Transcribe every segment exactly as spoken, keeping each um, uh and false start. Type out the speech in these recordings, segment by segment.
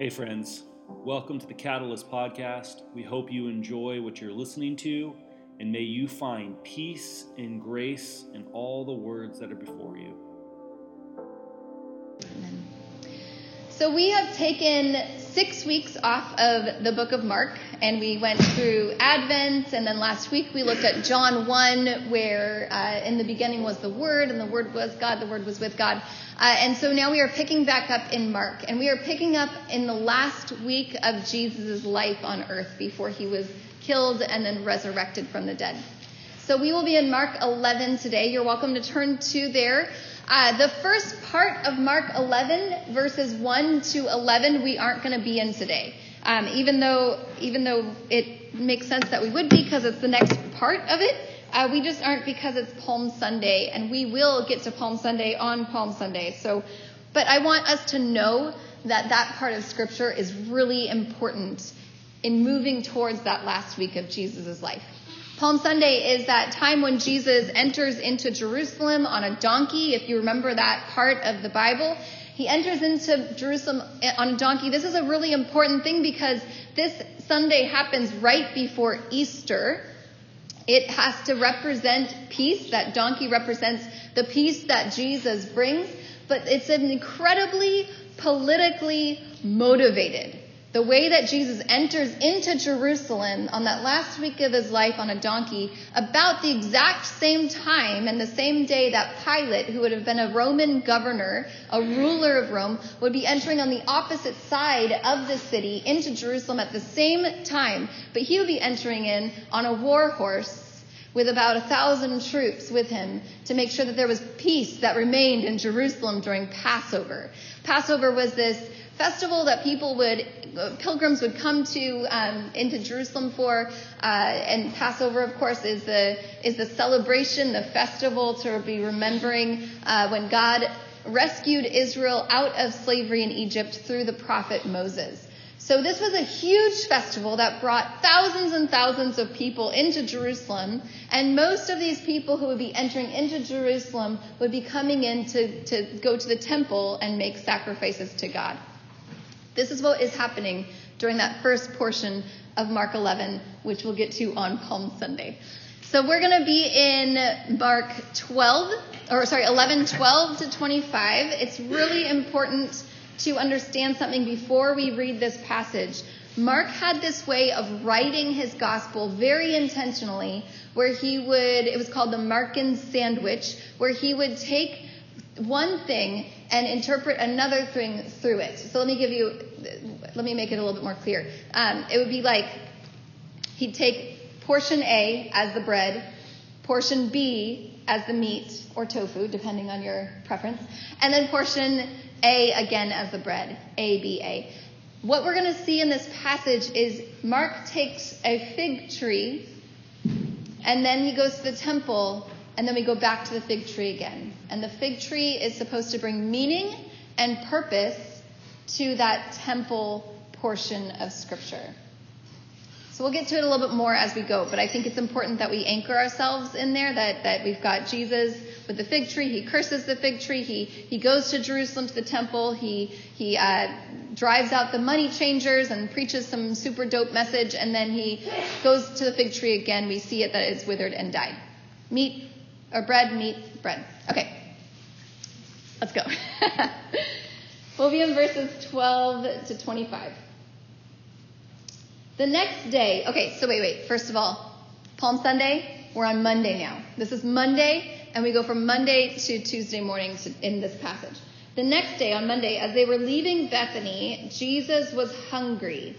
Hey friends, welcome to the Catalyst Podcast. We hope you enjoy what you're listening to, and may you find peace and grace in all the words that are before you. Amen. So we have taken six weeks off of the book of Mark, and we went through Advent, and then last week we looked at John one, where uh, in the beginning was the Word, and the Word was God, the Word was with God. Uh, and so now we are picking back up in Mark, and we are picking up in the last week of Jesus' life on earth before he was killed and then resurrected from the dead. So we will be in Mark eleven today. You're welcome to turn to there. Uh, the first part of Mark eleven, verses one to eleven, we aren't going to be in today, um, even though even though it makes sense that we would be because it's the next part of it. Uh, we just aren't because it's Palm Sunday, and we will get to Palm Sunday on Palm Sunday. So, but I want us to know that that part of Scripture is really important in moving towards that last week of Jesus' life. Palm Sunday is that time when Jesus enters into Jerusalem on a donkey. If you remember that part of the Bible, he enters into Jerusalem on a donkey. This is a really important thing because this Sunday happens right before Easter. It has to represent peace. That donkey represents the peace that Jesus brings. But it's an incredibly politically motivated. The way that Jesus enters into Jerusalem on that last week of his life on a donkey, about the exact same time and the same day that Pilate, who would have been a Roman governor, a ruler of Rome, would be entering on the opposite side of the city into Jerusalem at the same time. But he would be entering in on a war horse with about a thousand troops with him to make sure that there was peace that remained in Jerusalem during Passover. Passover was this festival that people would, pilgrims would come to um, into Jerusalem for, uh, and Passover, of course, is the is the celebration, the festival to be remembering uh, when God rescued Israel out of slavery in Egypt through the prophet Moses. So this was a huge festival that brought thousands and thousands of people into Jerusalem, and most of these people who would be entering into Jerusalem would be coming in to, to go to the temple and make sacrifices to God. This is what is happening during that first portion of Mark eleven, which we'll get to on Palm Sunday. So we're going to be in Mark twelve, or sorry, eleven, twelve to twenty-five. It's really important to understand something before we read this passage. Mark had this way of writing his gospel very intentionally, where he would, it was called the Markan sandwich, where he would take one thing and interpret another thing through it. So let me give you, let me make it a little bit more clear. Um, it would be like he'd take portion A as the bread, portion B as the meat or tofu, depending on your preference, and then portion A again as the bread, A, B, A. What we're going to see in this passage is Mark takes a fig tree, and then he goes to the temple, and then we go back to the fig tree again. And the fig tree is supposed to bring meaning and purpose to that temple portion of Scripture. So we'll get to it a little bit more as we go, but I think it's important that we anchor ourselves in there, that, that we've got Jesus with the fig tree. He curses the fig tree. He he goes to Jerusalem to the temple. He, he uh, drives out the money changers and preaches some super dope message, and then he goes to the fig tree again. We see it that it's withered and died. Meat. Or bread, meat, bread. Okay, let's go. We'll be in verses twelve to twenty-five. The next day, okay, so wait, wait. First of all, Palm Sunday, we're on Monday now. This is Monday, and we go from Monday to Tuesday morning to, in this passage. The next day, on Monday, as they were leaving Bethany, Jesus was hungry.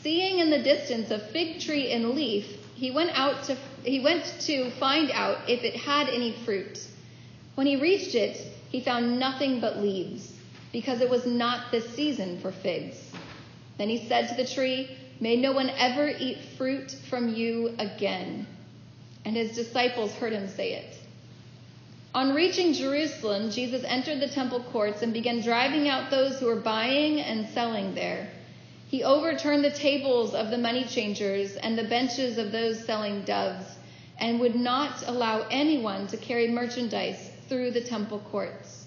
Seeing in the distance a fig tree in leaf, He went out to he went to find out if it had any fruit. When he reached it, he found nothing but leaves, because it was not the season for figs. Then he said to the tree, "May no one ever eat fruit from you again." And his disciples heard him say it. On reaching Jerusalem, Jesus entered the temple courts and began driving out those who were buying and selling there. He overturned the tables of the money changers and the benches of those selling doves, and would not allow anyone to carry merchandise through the temple courts.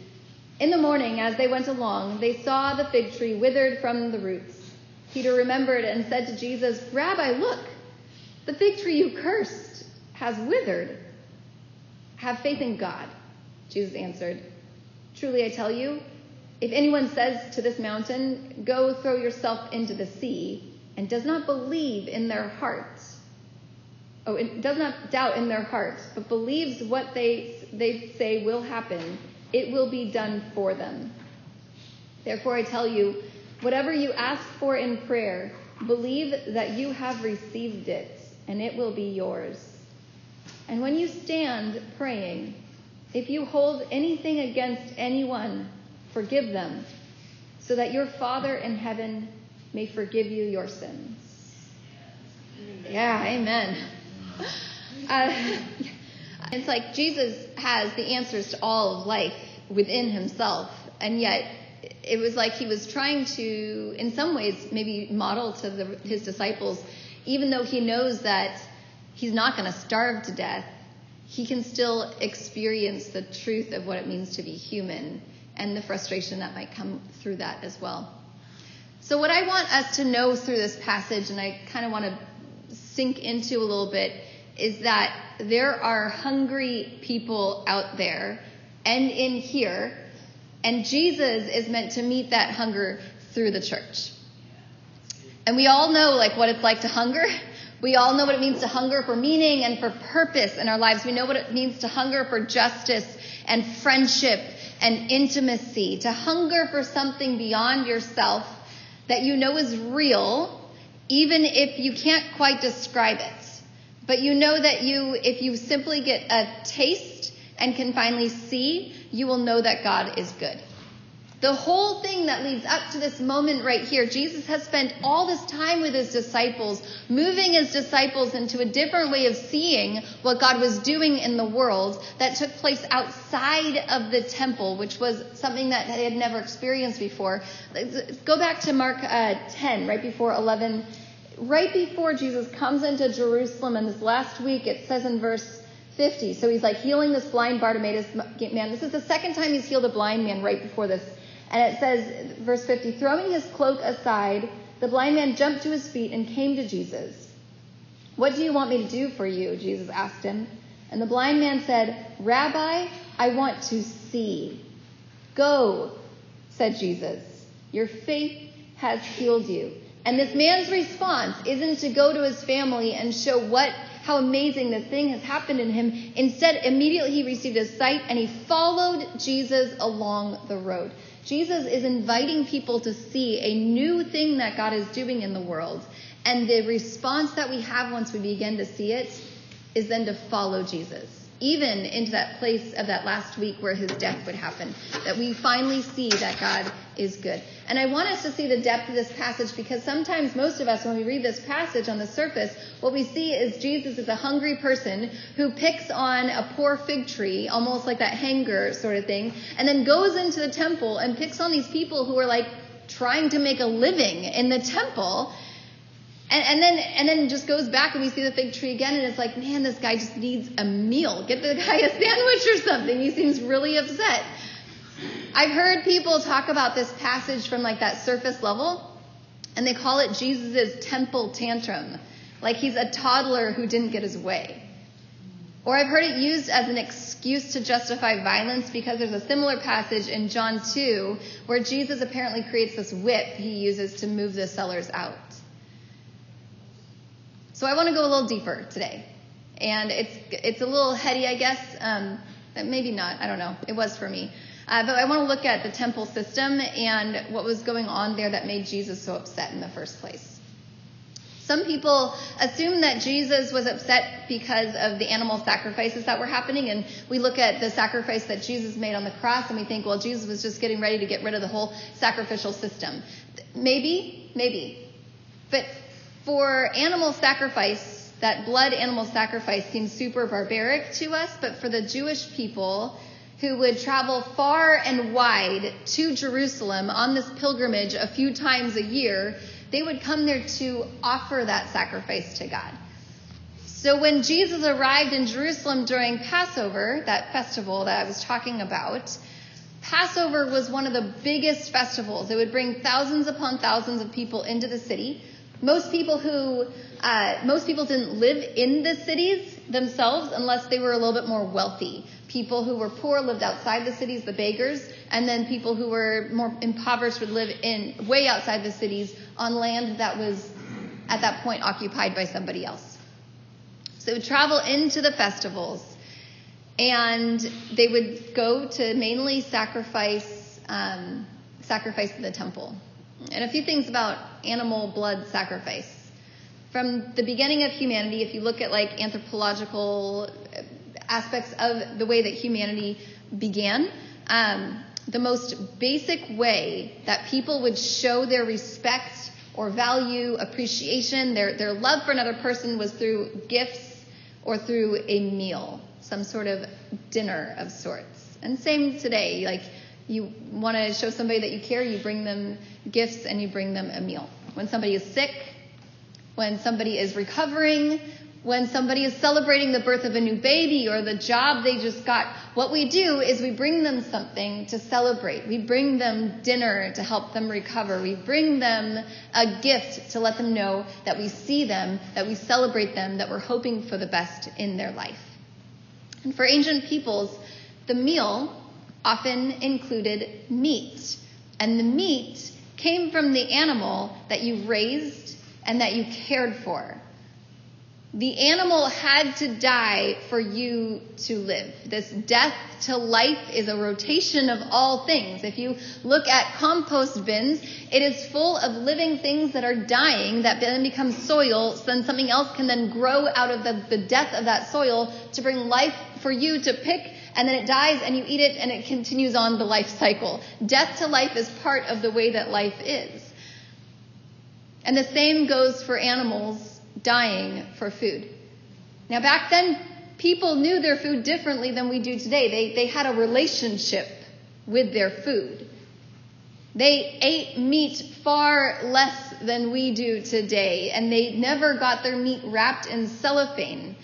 In the morning, as they went along, they saw the fig tree withered from the roots. Peter remembered and said to Jesus, 'Rabbi, look, the fig tree you cursed has withered.' 'Have faith in God,' Jesus answered. 'Truly I tell you, if anyone says to this mountain, "Go throw yourself into the sea," and does not believe in their hearts, oh, it does not doubt in their hearts, but believes what they, they say will happen, it will be done for them. Therefore I tell you, whatever you ask for in prayer, believe that you have received it, and it will be yours. And when you stand praying, if you hold anything against anyone, forgive them, so that your Father in heaven may forgive you your sins." Yeah, amen. Uh, it's like Jesus has the answers to all of life within himself, and yet it was like he was trying to, in some ways, maybe model to the, his disciples, even though he knows that he's not going to starve to death, he can still experience the truth of what it means to be human and the frustration that might come through that as well. So what I want us to know through this passage, and I kind of want to sink into a little bit, is that there are hungry people out there and in here, and Jesus is meant to meet that hunger through the church. And we all know like what it's like to hunger. We all know what it means to hunger for meaning and for purpose in our lives. We know what it means to hunger for justice and friendship and intimacy, to hunger for something beyond yourself that you know is real, even if you can't quite describe it. But you know that you, if you simply get a taste and can finally see, you will know that God is good. The whole thing that leads up to this moment right here, Jesus has spent all this time with his disciples, moving his disciples into a different way of seeing what God was doing in the world that took place outside of the temple, which was something that they had never experienced before. Let's go back to Mark uh, ten, right before eleven. Right before Jesus comes into Jerusalem, and this last week, it says in verse fifty, so he's like healing this blind Bartimaeus man. This is the second time he's healed a blind man right before this. And it says, verse fifty, throwing his cloak aside, the blind man jumped to his feet and came to Jesus. "What do you want me to do for you?" Jesus asked him. And the blind man said, "Rabbi, I want to see." "Go," said Jesus. "Your faith has healed you." And this man's response isn't to go to his family and show what how amazing this thing has happened in him. Instead, immediately he received his sight and he followed Jesus along the road. Jesus is inviting people to see a new thing that God is doing in the world. And the response that we have once we begin to see it is then to follow Jesus, even into that place of that last week where his death would happen, that we finally see that God is good. And I want us to see the depth of this passage, because sometimes most of us, when we read this passage on the surface, what we see is Jesus is a hungry person who picks on a poor fig tree, almost like that hanger sort of thing, and then goes into the temple and picks on these people who are like trying to make a living in the temple. And, and then and then just goes back and we see the fig tree again, and it's like, man, this guy just needs a meal. Get the guy a sandwich or something. He seems really upset. I've heard people talk about this passage from like that surface level, and they call it Jesus' temple tantrum. Like he's a toddler who didn't get his way. Or I've heard it used as an excuse to justify violence, because there's a similar passage in John two where Jesus apparently creates this whip he uses to move the sellers out. So I want to go a little deeper today, and it's it's a little heady, I guess, um, maybe not, I don't know, it was for me. Uh, but I want to look at the temple system and what was going on there that made Jesus so upset in the first place. Some people assume that Jesus was upset because of the animal sacrifices that were happening, and we look at the sacrifice that Jesus made on the cross, and we think, well, Jesus was just getting ready to get rid of the whole sacrificial system. Maybe, maybe. But for animal sacrifice, that blood animal sacrifice seems super barbaric to us. But for the Jewish people who would travel far and wide to Jerusalem on this pilgrimage a few times a year, they would come there to offer that sacrifice to God. So when Jesus arrived in Jerusalem during Passover, that festival that I was talking about, Passover was one of the biggest festivals. It would bring thousands upon thousands of people into the city. Most people who, uh, most people didn't live in the cities themselves unless they were a little bit more wealthy. People who were poor lived outside the cities, the beggars, and then people who were more impoverished would live in way outside the cities on land that was at that point occupied by somebody else. So they would travel into the festivals, and they would go to mainly sacrifice, um, sacrifice in the temple. And a few things about animal blood sacrifice. From the beginning of humanity, if you look at like anthropological aspects of the way that humanity began, um, the most basic way that people would show their respect or value, appreciation, their, their love for another person was through gifts or through a meal, some sort of dinner of sorts. And same today, like you want to show somebody that you care, you bring them gifts and you bring them a meal. When somebody is sick, when somebody is recovering, when somebody is celebrating the birth of a new baby or the job they just got, what we do is we bring them something to celebrate. We bring them dinner to help them recover. We bring them a gift to let them know that we see them, that we celebrate them, that we're hoping for the best in their life. And for ancient peoples, the meal often included meat. And the meat came from the animal that you raised and that you cared for. The animal had to die for you to live. This death to life is a rotation of all things. If you look at compost bins, it is full of living things that are dying that then become soil, so then something else can then grow out of the, the death of that soil to bring life for you to pick, and then it dies and you eat it and it continues on the life cycle. Death to life is part of the way that life is. And the same goes for animals dying for food. Now, back then, people knew their food differently than we do today. They they had a relationship with their food. They ate meat far less than we do today, and they never got their meat wrapped in cellophane.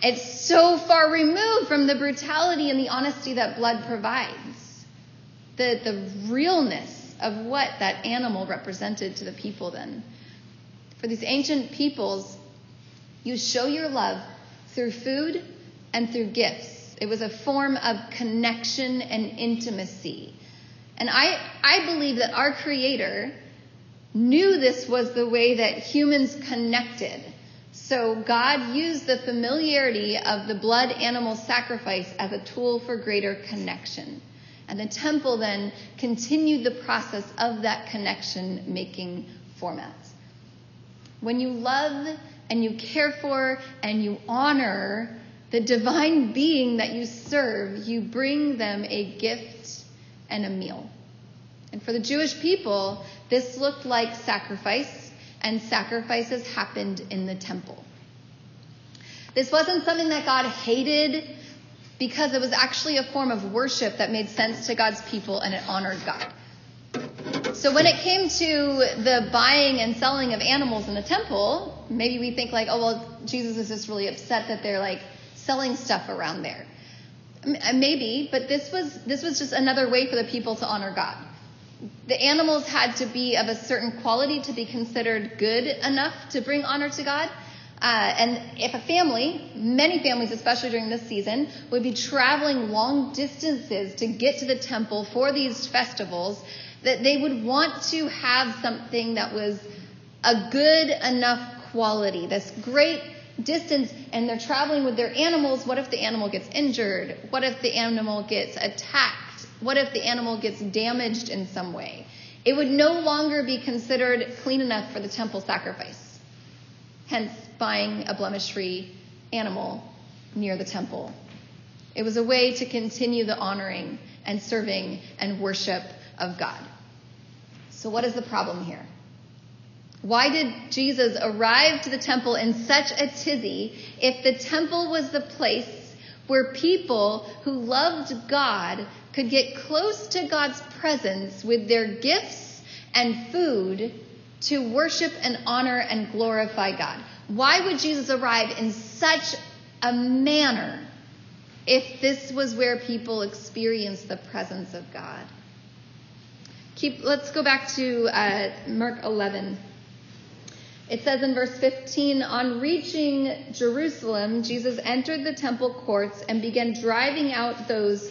It's so far removed from the brutality and the honesty that blood provides, the, the realness of what that animal represented to the people then. For these ancient peoples, you show your love through food and through gifts. It was a form of connection and intimacy. And I, I believe that our Creator knew this was the way that humans connected. So God used the familiarity of the blood animal sacrifice as a tool for greater connection. And the temple then continued the process of that connection-making format. When you love and you care for and you honor the divine being that you serve, you bring them a gift and a meal. And for the Jewish people, this looked like sacrifice, and sacrifices happened in the temple. This wasn't something that God hated, because it was actually a form of worship that made sense to God's people and it honored God. So when it came to the buying and selling of animals in the temple, maybe we think like, oh, well, Jesus is just really upset that they're like selling stuff around there. Maybe, but this was this was just another way for the people to honor God. The animals had to be of a certain quality to be considered good enough to bring honor to God. Uh, and if a family, many families, especially during this season, would be traveling long distances to get to the temple for these festivals, that they would want to have something that was a good enough quality, this great distance, and they're traveling with their animals. What if the animal gets injured? What if the animal gets attacked? What if the animal gets damaged in some way? It would no longer be considered clean enough for the temple sacrifice, hence buying a blemish-free animal near the temple. It was a way to continue the honoring and serving and worship of God. So what is the problem here? Why did Jesus arrive to the temple in such a tizzy if the temple was the place where people who loved God could get close to God's presence with their gifts and food to worship and honor and glorify God? Why would Jesus arrive in such a manner if this was where people experienced the presence of God? Keep. Let's go back to uh, Mark eleven. It says in verse fifteen, on reaching Jerusalem, Jesus entered the temple courts and began driving out those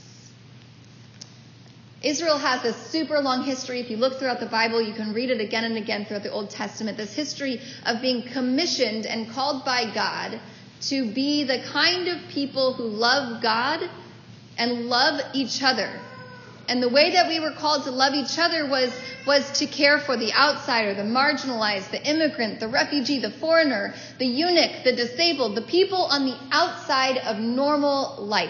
Israel has this super long history. If you look throughout the Bible, you can read it again and again throughout the Old Testament, this history of being commissioned and called by God to be the kind of people who love God and love each other. And the way that we were called to love each other was, was to care for the outsider, the marginalized, the immigrant, the refugee, the foreigner, the eunuch, the disabled, the people on the outside of normal life.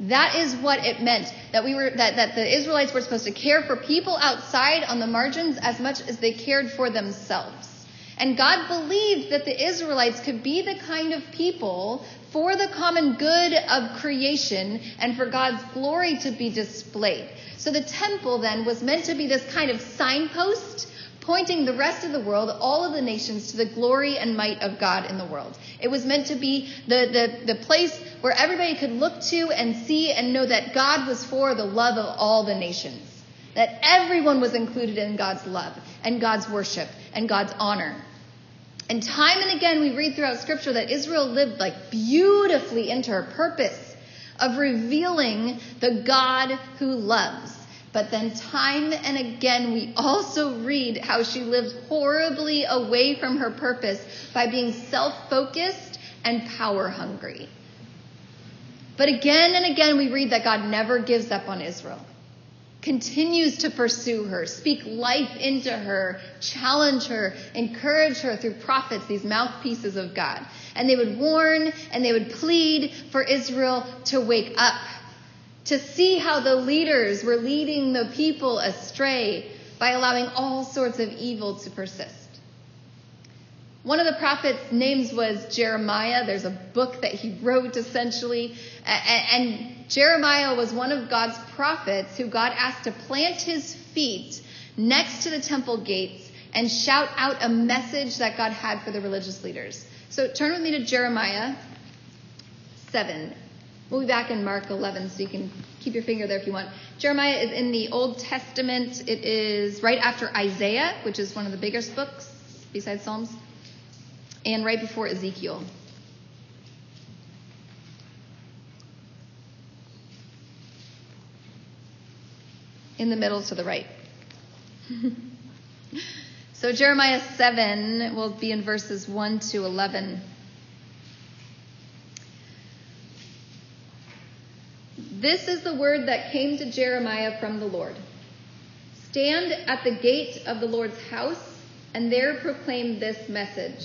That is what it meant, that we were that, that the Israelites were supposed to care for people outside on the margins as much as they cared for themselves. And God believed that the Israelites could be the kind of people for the common good of creation and for God's glory to be displayed. So the temple then was meant to be this kind of signpost pointing the rest of the world, all of the nations, to the glory and might of God in the world. It was meant to be the, the, the place where everybody could look to and see and know that God was for the love of all the nations, that everyone was included in God's love and God's worship and God's honor. And time and again, we read throughout Scripture that Israel lived like beautifully into her purpose of revealing the God who loves. But then time and again, we also read how she lived horribly away from her purpose by being self-focused and power-hungry. But again and again, we read that God never gives up on Israel, continues to pursue her, speak life into her, challenge her, encourage her through prophets, these mouthpieces of God. And they would warn and they would plead for Israel to wake up, to see how the leaders were leading the people astray by allowing all sorts of evil to persist. One of the prophet's names was Jeremiah. There's a book that he wrote, essentially, and Jeremiah was one of God's prophets who God asked to plant his feet next to the temple gates and shout out a message that God had for the religious leaders. So turn with me to Jeremiah seven. We'll be back in Mark eleven, so you can keep your finger there if you want. Jeremiah is in the Old Testament. It is right after Isaiah, which is one of the biggest books besides Psalms, and right before Ezekiel. In the middle to the right. So Jeremiah seven will be in verses one to eleven. This is the word that came to Jeremiah from the Lord. "Stand at the gate of the Lord's house, and there proclaim this message.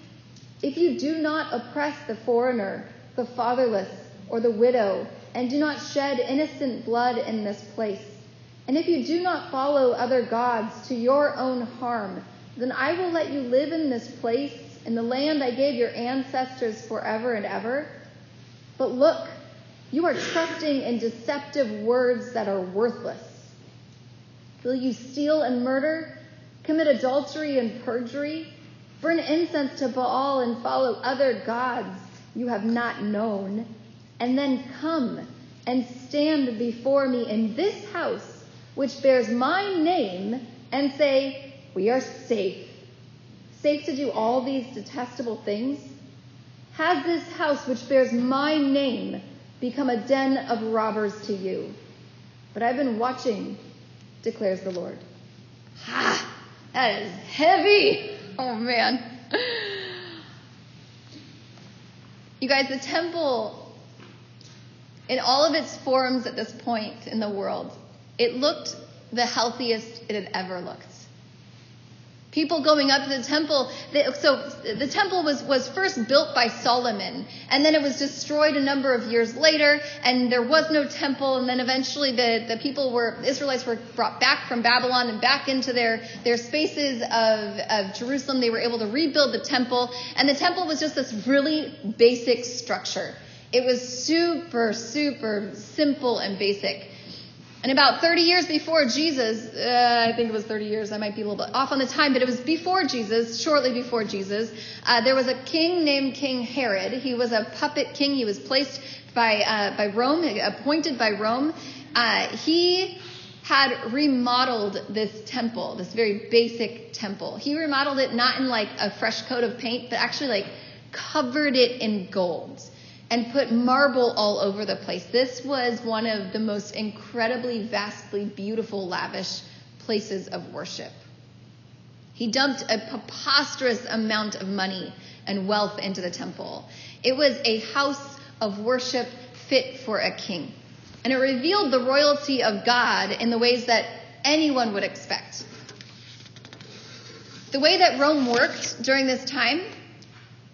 if you do not oppress the foreigner, the fatherless, or the widow, and do not shed innocent blood in this place, and if you do not follow other gods to your own harm, then I will let you live in this place, in the land I gave your ancestors forever and ever. But look, you are trusting in deceptive words that are worthless. Will you steal and murder, commit adultery and perjury, burn incense to Baal and follow other gods you have not known, and then come and stand before me in this house, which bears my name, and say, we are safe. Safe to do all these detestable things? Has this house, which bears my name, become a den of robbers to you? But I've been watching, declares the Lord. Ha! That is heavy! Oh, man. You guys, the temple, in all of its forms at this point in the world, it looked the healthiest it had ever looked. People going up to the temple. They, so the temple was, was first built by Solomon, and then it was destroyed a number of years later, and there was no temple. And then eventually the, the people were, Israelites were brought back from Babylon and back into their, their spaces of, of Jerusalem. They were able to rebuild the temple, and the temple was just this really basic structure. It was super, super simple and basic. And about thirty years before Jesus, uh, I think it was thirty years, I might be a little bit off on the time, but it was before Jesus, shortly before Jesus, uh, there was a king named King Herod. He was a puppet king. He was placed by uh, by Rome, appointed by Rome. Uh, he had remodeled this temple, this very basic temple. He remodeled it not in like a fresh coat of paint, but actually like covered it in gold and put marble all over the place. This was one of the most incredibly, vastly beautiful, lavish places of worship. He dumped a preposterous amount of money and wealth into the temple. It was a house of worship fit for a king. And it revealed the royalty of God in the ways that anyone would expect. The way that Rome worked during this time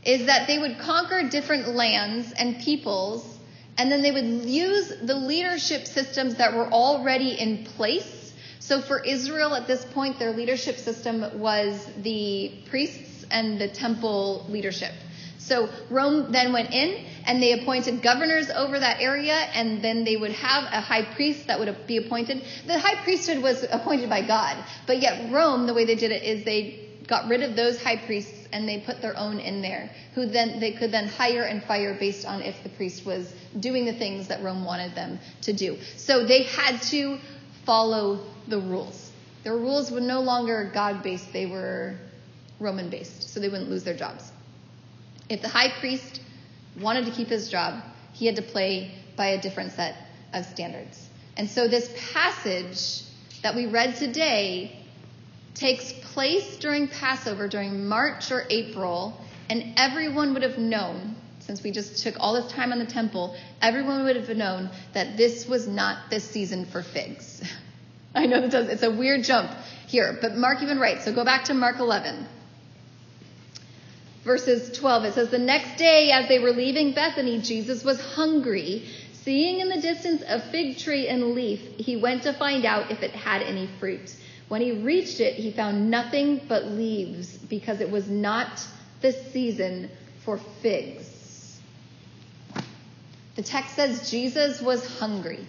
is that they would conquer different lands and peoples, and then they would use the leadership systems that were already in place. So for Israel at this point, their leadership system was the priests and the temple leadership. So Rome then went in, and they appointed governors over that area, and then they would have a high priest that would be appointed. The high priesthood was appointed by God, but yet Rome, the way they did it is they got rid of those high priests, and they put their own in there, who then they could then hire and fire based on if the priest was doing the things that Rome wanted them to do. So they had to follow the rules. Their rules were no longer God-based. They were Roman-based, so they wouldn't lose their jobs. If the high priest wanted to keep his job, he had to play by a different set of standards. And so this passage that we read today takes place during Passover, during March or April, and everyone would have known, since we just took all this time on the temple, everyone would have known that this was not the season for figs. I know that does, it's a weird jump here, but Mark even writes, so go back to Mark eleven. Verses twelve, it says, the next day as they were leaving Bethany, Jesus was hungry. Seeing in the distance a fig tree and leaf, he went to find out if it had any fruit. When he reached it, he found nothing but leaves, because it was not the season for figs. The text says Jesus was hungry.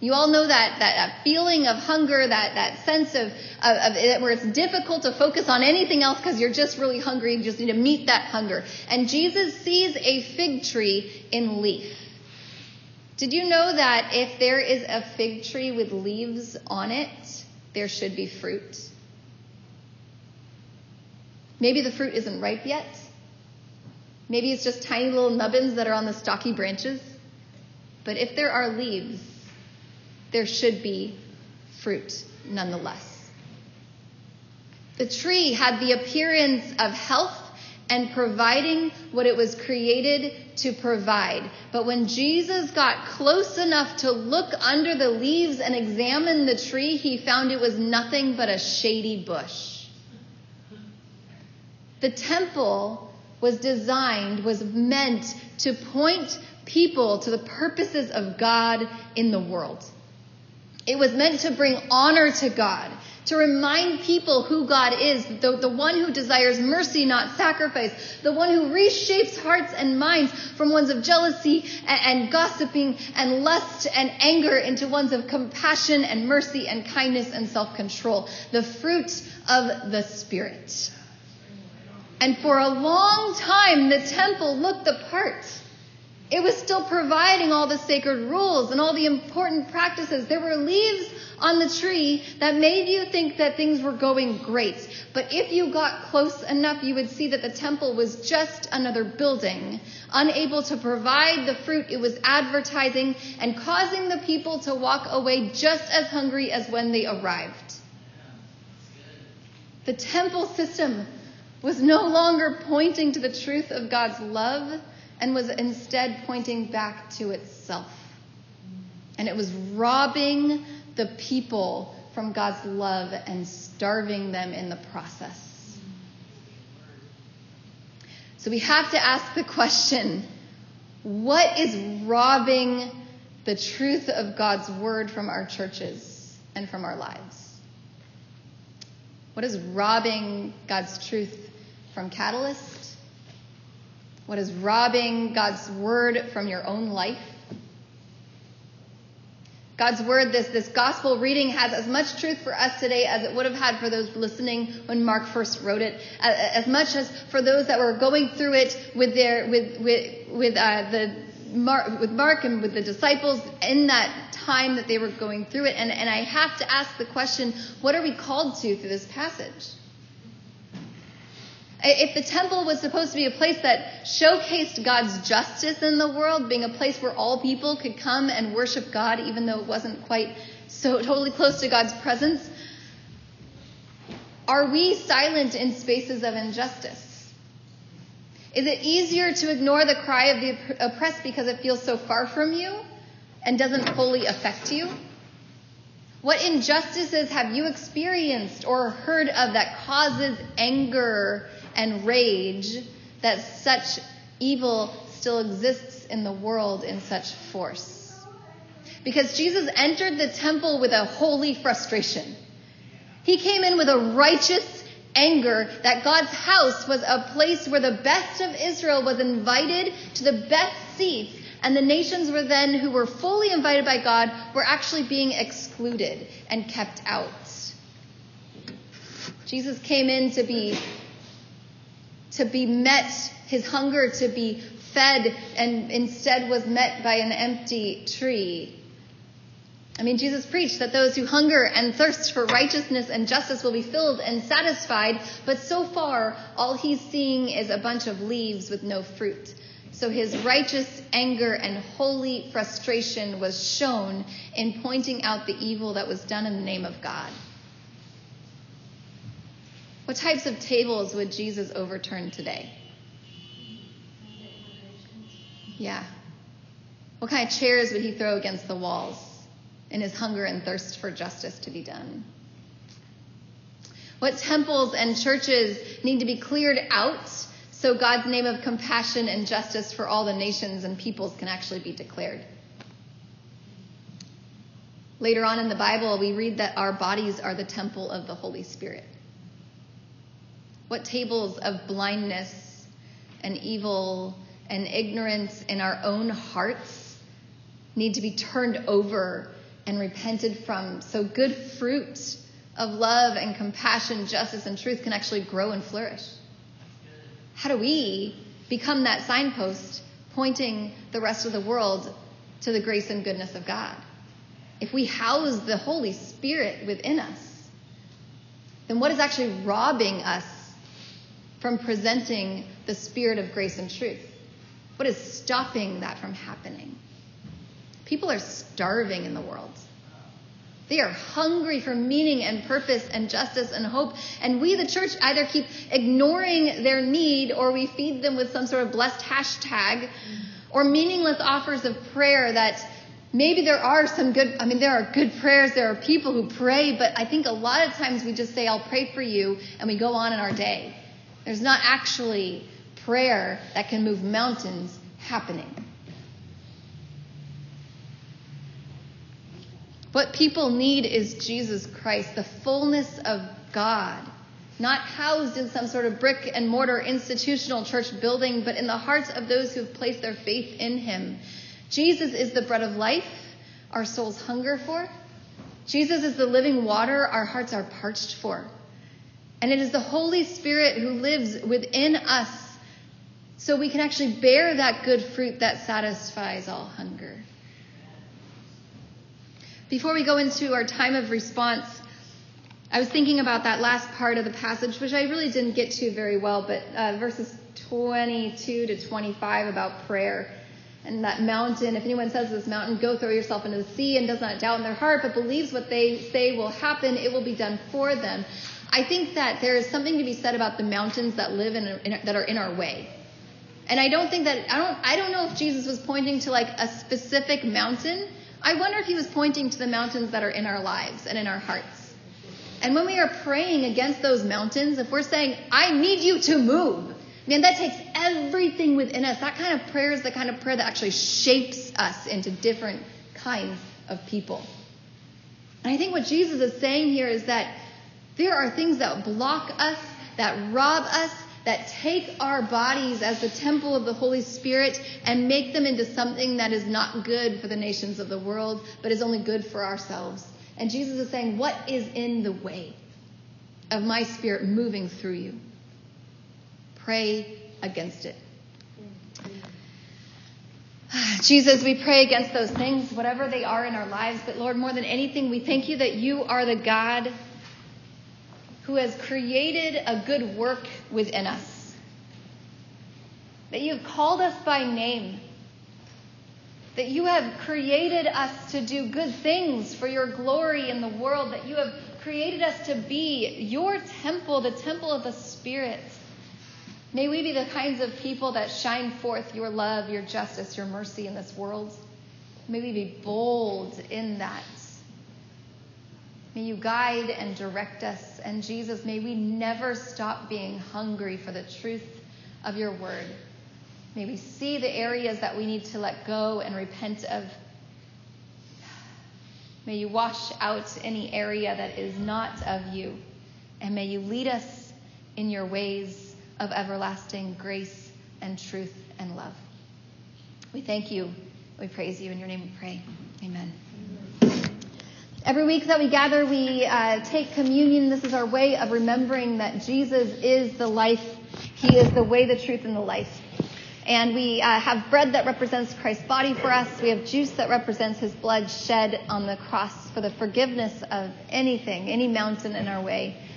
You all know that that, that feeling of hunger, that, that sense of, of, of where it's difficult to focus on anything else because you're just really hungry and you just need to meet that hunger. And Jesus sees a fig tree in leaf. Did you know that if there is a fig tree with leaves on it, there should be fruit? Maybe the fruit isn't ripe yet. Maybe it's just tiny little nubbins that are on the stocky branches. But if there are leaves, there should be fruit nonetheless. The tree had the appearance of health and providing what it was created to provide. But when Jesus got close enough to look under the leaves and examine the tree, he found it was nothing but a shady bush. The temple was designed, was meant to point people to the purposes of God in the world. It was meant to bring honor to God, to remind people who God is, the, the one who desires mercy, not sacrifice, the one who reshapes hearts and minds from ones of jealousy and, and gossiping and lust and anger into ones of compassion and mercy and kindness and self-control, the fruit of the Spirit. And for a long time, the temple looked the part. It was still providing all the sacred rules and all the important practices. There were leaves on the tree that made you think that things were going great. But if you got close enough, you would see that the temple was just another building, unable to provide the fruit it was advertising and causing the people to walk away just as hungry as when they arrived. The temple system was no longer pointing to the truth of God's love, and was instead pointing back to itself. And it was robbing the people from God's love and starving them in the process. So we have to ask the question, what is robbing the truth of God's word from our churches and from our lives? What is robbing God's truth from Catalyst? What is robbing God's word from your own life? God's word, this, this gospel reading has as much truth for us today as it would have had for those listening when Mark first wrote it, as much as for those that were going through it with their with with with uh, the Mark, with Mark and with the disciples in that time that they were going through it. And, and I have to ask the question, what are we called to through this passage? If the temple was supposed to be a place that showcased God's justice in the world, being a place where all people could come and worship God, even though it wasn't quite so totally close to God's presence, are we silent in spaces of injustice? Is it easier to ignore the cry of the oppressed because it feels so far from you and doesn't fully affect you? What injustices have you experienced or heard of that causes anger and rage, that such evil still exists in the world in such force? Because Jesus entered the temple with a holy frustration. He came in with a righteous anger that God's house was a place where the best of Israel was invited to the best seats, and the nations were then, who were fully invited by God, were actually being excluded and kept out. Jesus came in to be to be met, his hunger to be fed, and instead was met by an empty tree. I mean, Jesus preached that those who hunger and thirst for righteousness and justice will be filled and satisfied, but so far, all he's seeing is a bunch of leaves with no fruit. So his righteous anger and holy frustration was shown in pointing out the evil that was done in the name of God. What types of tables would Jesus overturn today? Yeah. What kind of chairs would he throw against the walls in his hunger and thirst for justice to be done? What temples and churches need to be cleared out so God's name of compassion and justice for all the nations and peoples can actually be declared? Later on in the Bible, we read that our bodies are the temple of the Holy Spirit. What tables of blindness and evil and ignorance in our own hearts need to be turned over and repented from, so good fruit of love and compassion, justice, and truth can actually grow and flourish? How do we become that signpost pointing the rest of the world to the grace and goodness of God? If we house the Holy Spirit within us, then what is actually robbing us from presenting the spirit of grace and truth? What is stopping that from happening? People are starving in the world. They are hungry for meaning and purpose and justice and hope. And we, the church, either keep ignoring their need, or we feed them with some sort of blessed hashtag or meaningless offers of prayer that maybe there are some good, I mean, there are good prayers. There are people who pray, but I think a lot of times we just say, I'll pray for you, and we go on in our day. There's not actually prayer that can move mountains happening. What people need is Jesus Christ, the fullness of God, not housed in some sort of brick and mortar institutional church building, but in the hearts of those who have placed their faith in him. Jesus is the bread of life our souls hunger for. Jesus is the living water our hearts are parched for. And it is the Holy Spirit who lives within us so we can actually bear that good fruit that satisfies all hunger. Before we go into our time of response, I was thinking about that last part of the passage, which I really didn't get to very well, but uh, verses twenty-two to twenty-five about prayer. And that mountain, if anyone says to this mountain, go throw yourself into the sea, and does not doubt in their heart, but believes what they say will happen, it will be done for them. I think that there is something to be said about the mountains that live in, in that are in our way. And I don't think that, I don't, I don't know if Jesus was pointing to like a specific mountain. I wonder if he was pointing to the mountains that are in our lives and in our hearts. And when we are praying against those mountains, if we're saying, I need you to move, man, that takes everything within us. That kind of prayer is the kind of prayer that actually shapes us into different kinds of people. And I think what Jesus is saying here is that there are things that block us, that rob us, that take our bodies as the temple of the Holy Spirit and make them into something that is not good for the nations of the world, but is only good for ourselves. And Jesus is saying, what is in the way of my spirit moving through you? Pray against it. Jesus, we pray against those things, whatever they are in our lives. But Lord, more than anything, we thank you that you are the God who has created a good work within us. That you've called us by name. That you have created us to do good things for your glory in the world, that you have created us to be your temple, the temple of the Spirit. May we be the kinds of people that shine forth your love, your justice, your mercy in this world. May we be bold in that. May you guide and direct us. And Jesus, may we never stop being hungry for the truth of your word. May we see the areas that we need to let go and repent of. May you wash out any area that is not of you. And may you lead us in your ways of everlasting grace and truth and love. We thank you. We praise you. In your name we pray. Amen. Every week that we gather, we uh, take communion. This is our way of remembering that Jesus is the life. He is the way, the truth, and the life. And we uh, have bread that represents Christ's body for us. We have juice that represents his blood shed on the cross for the forgiveness of anything, any mountain in our way.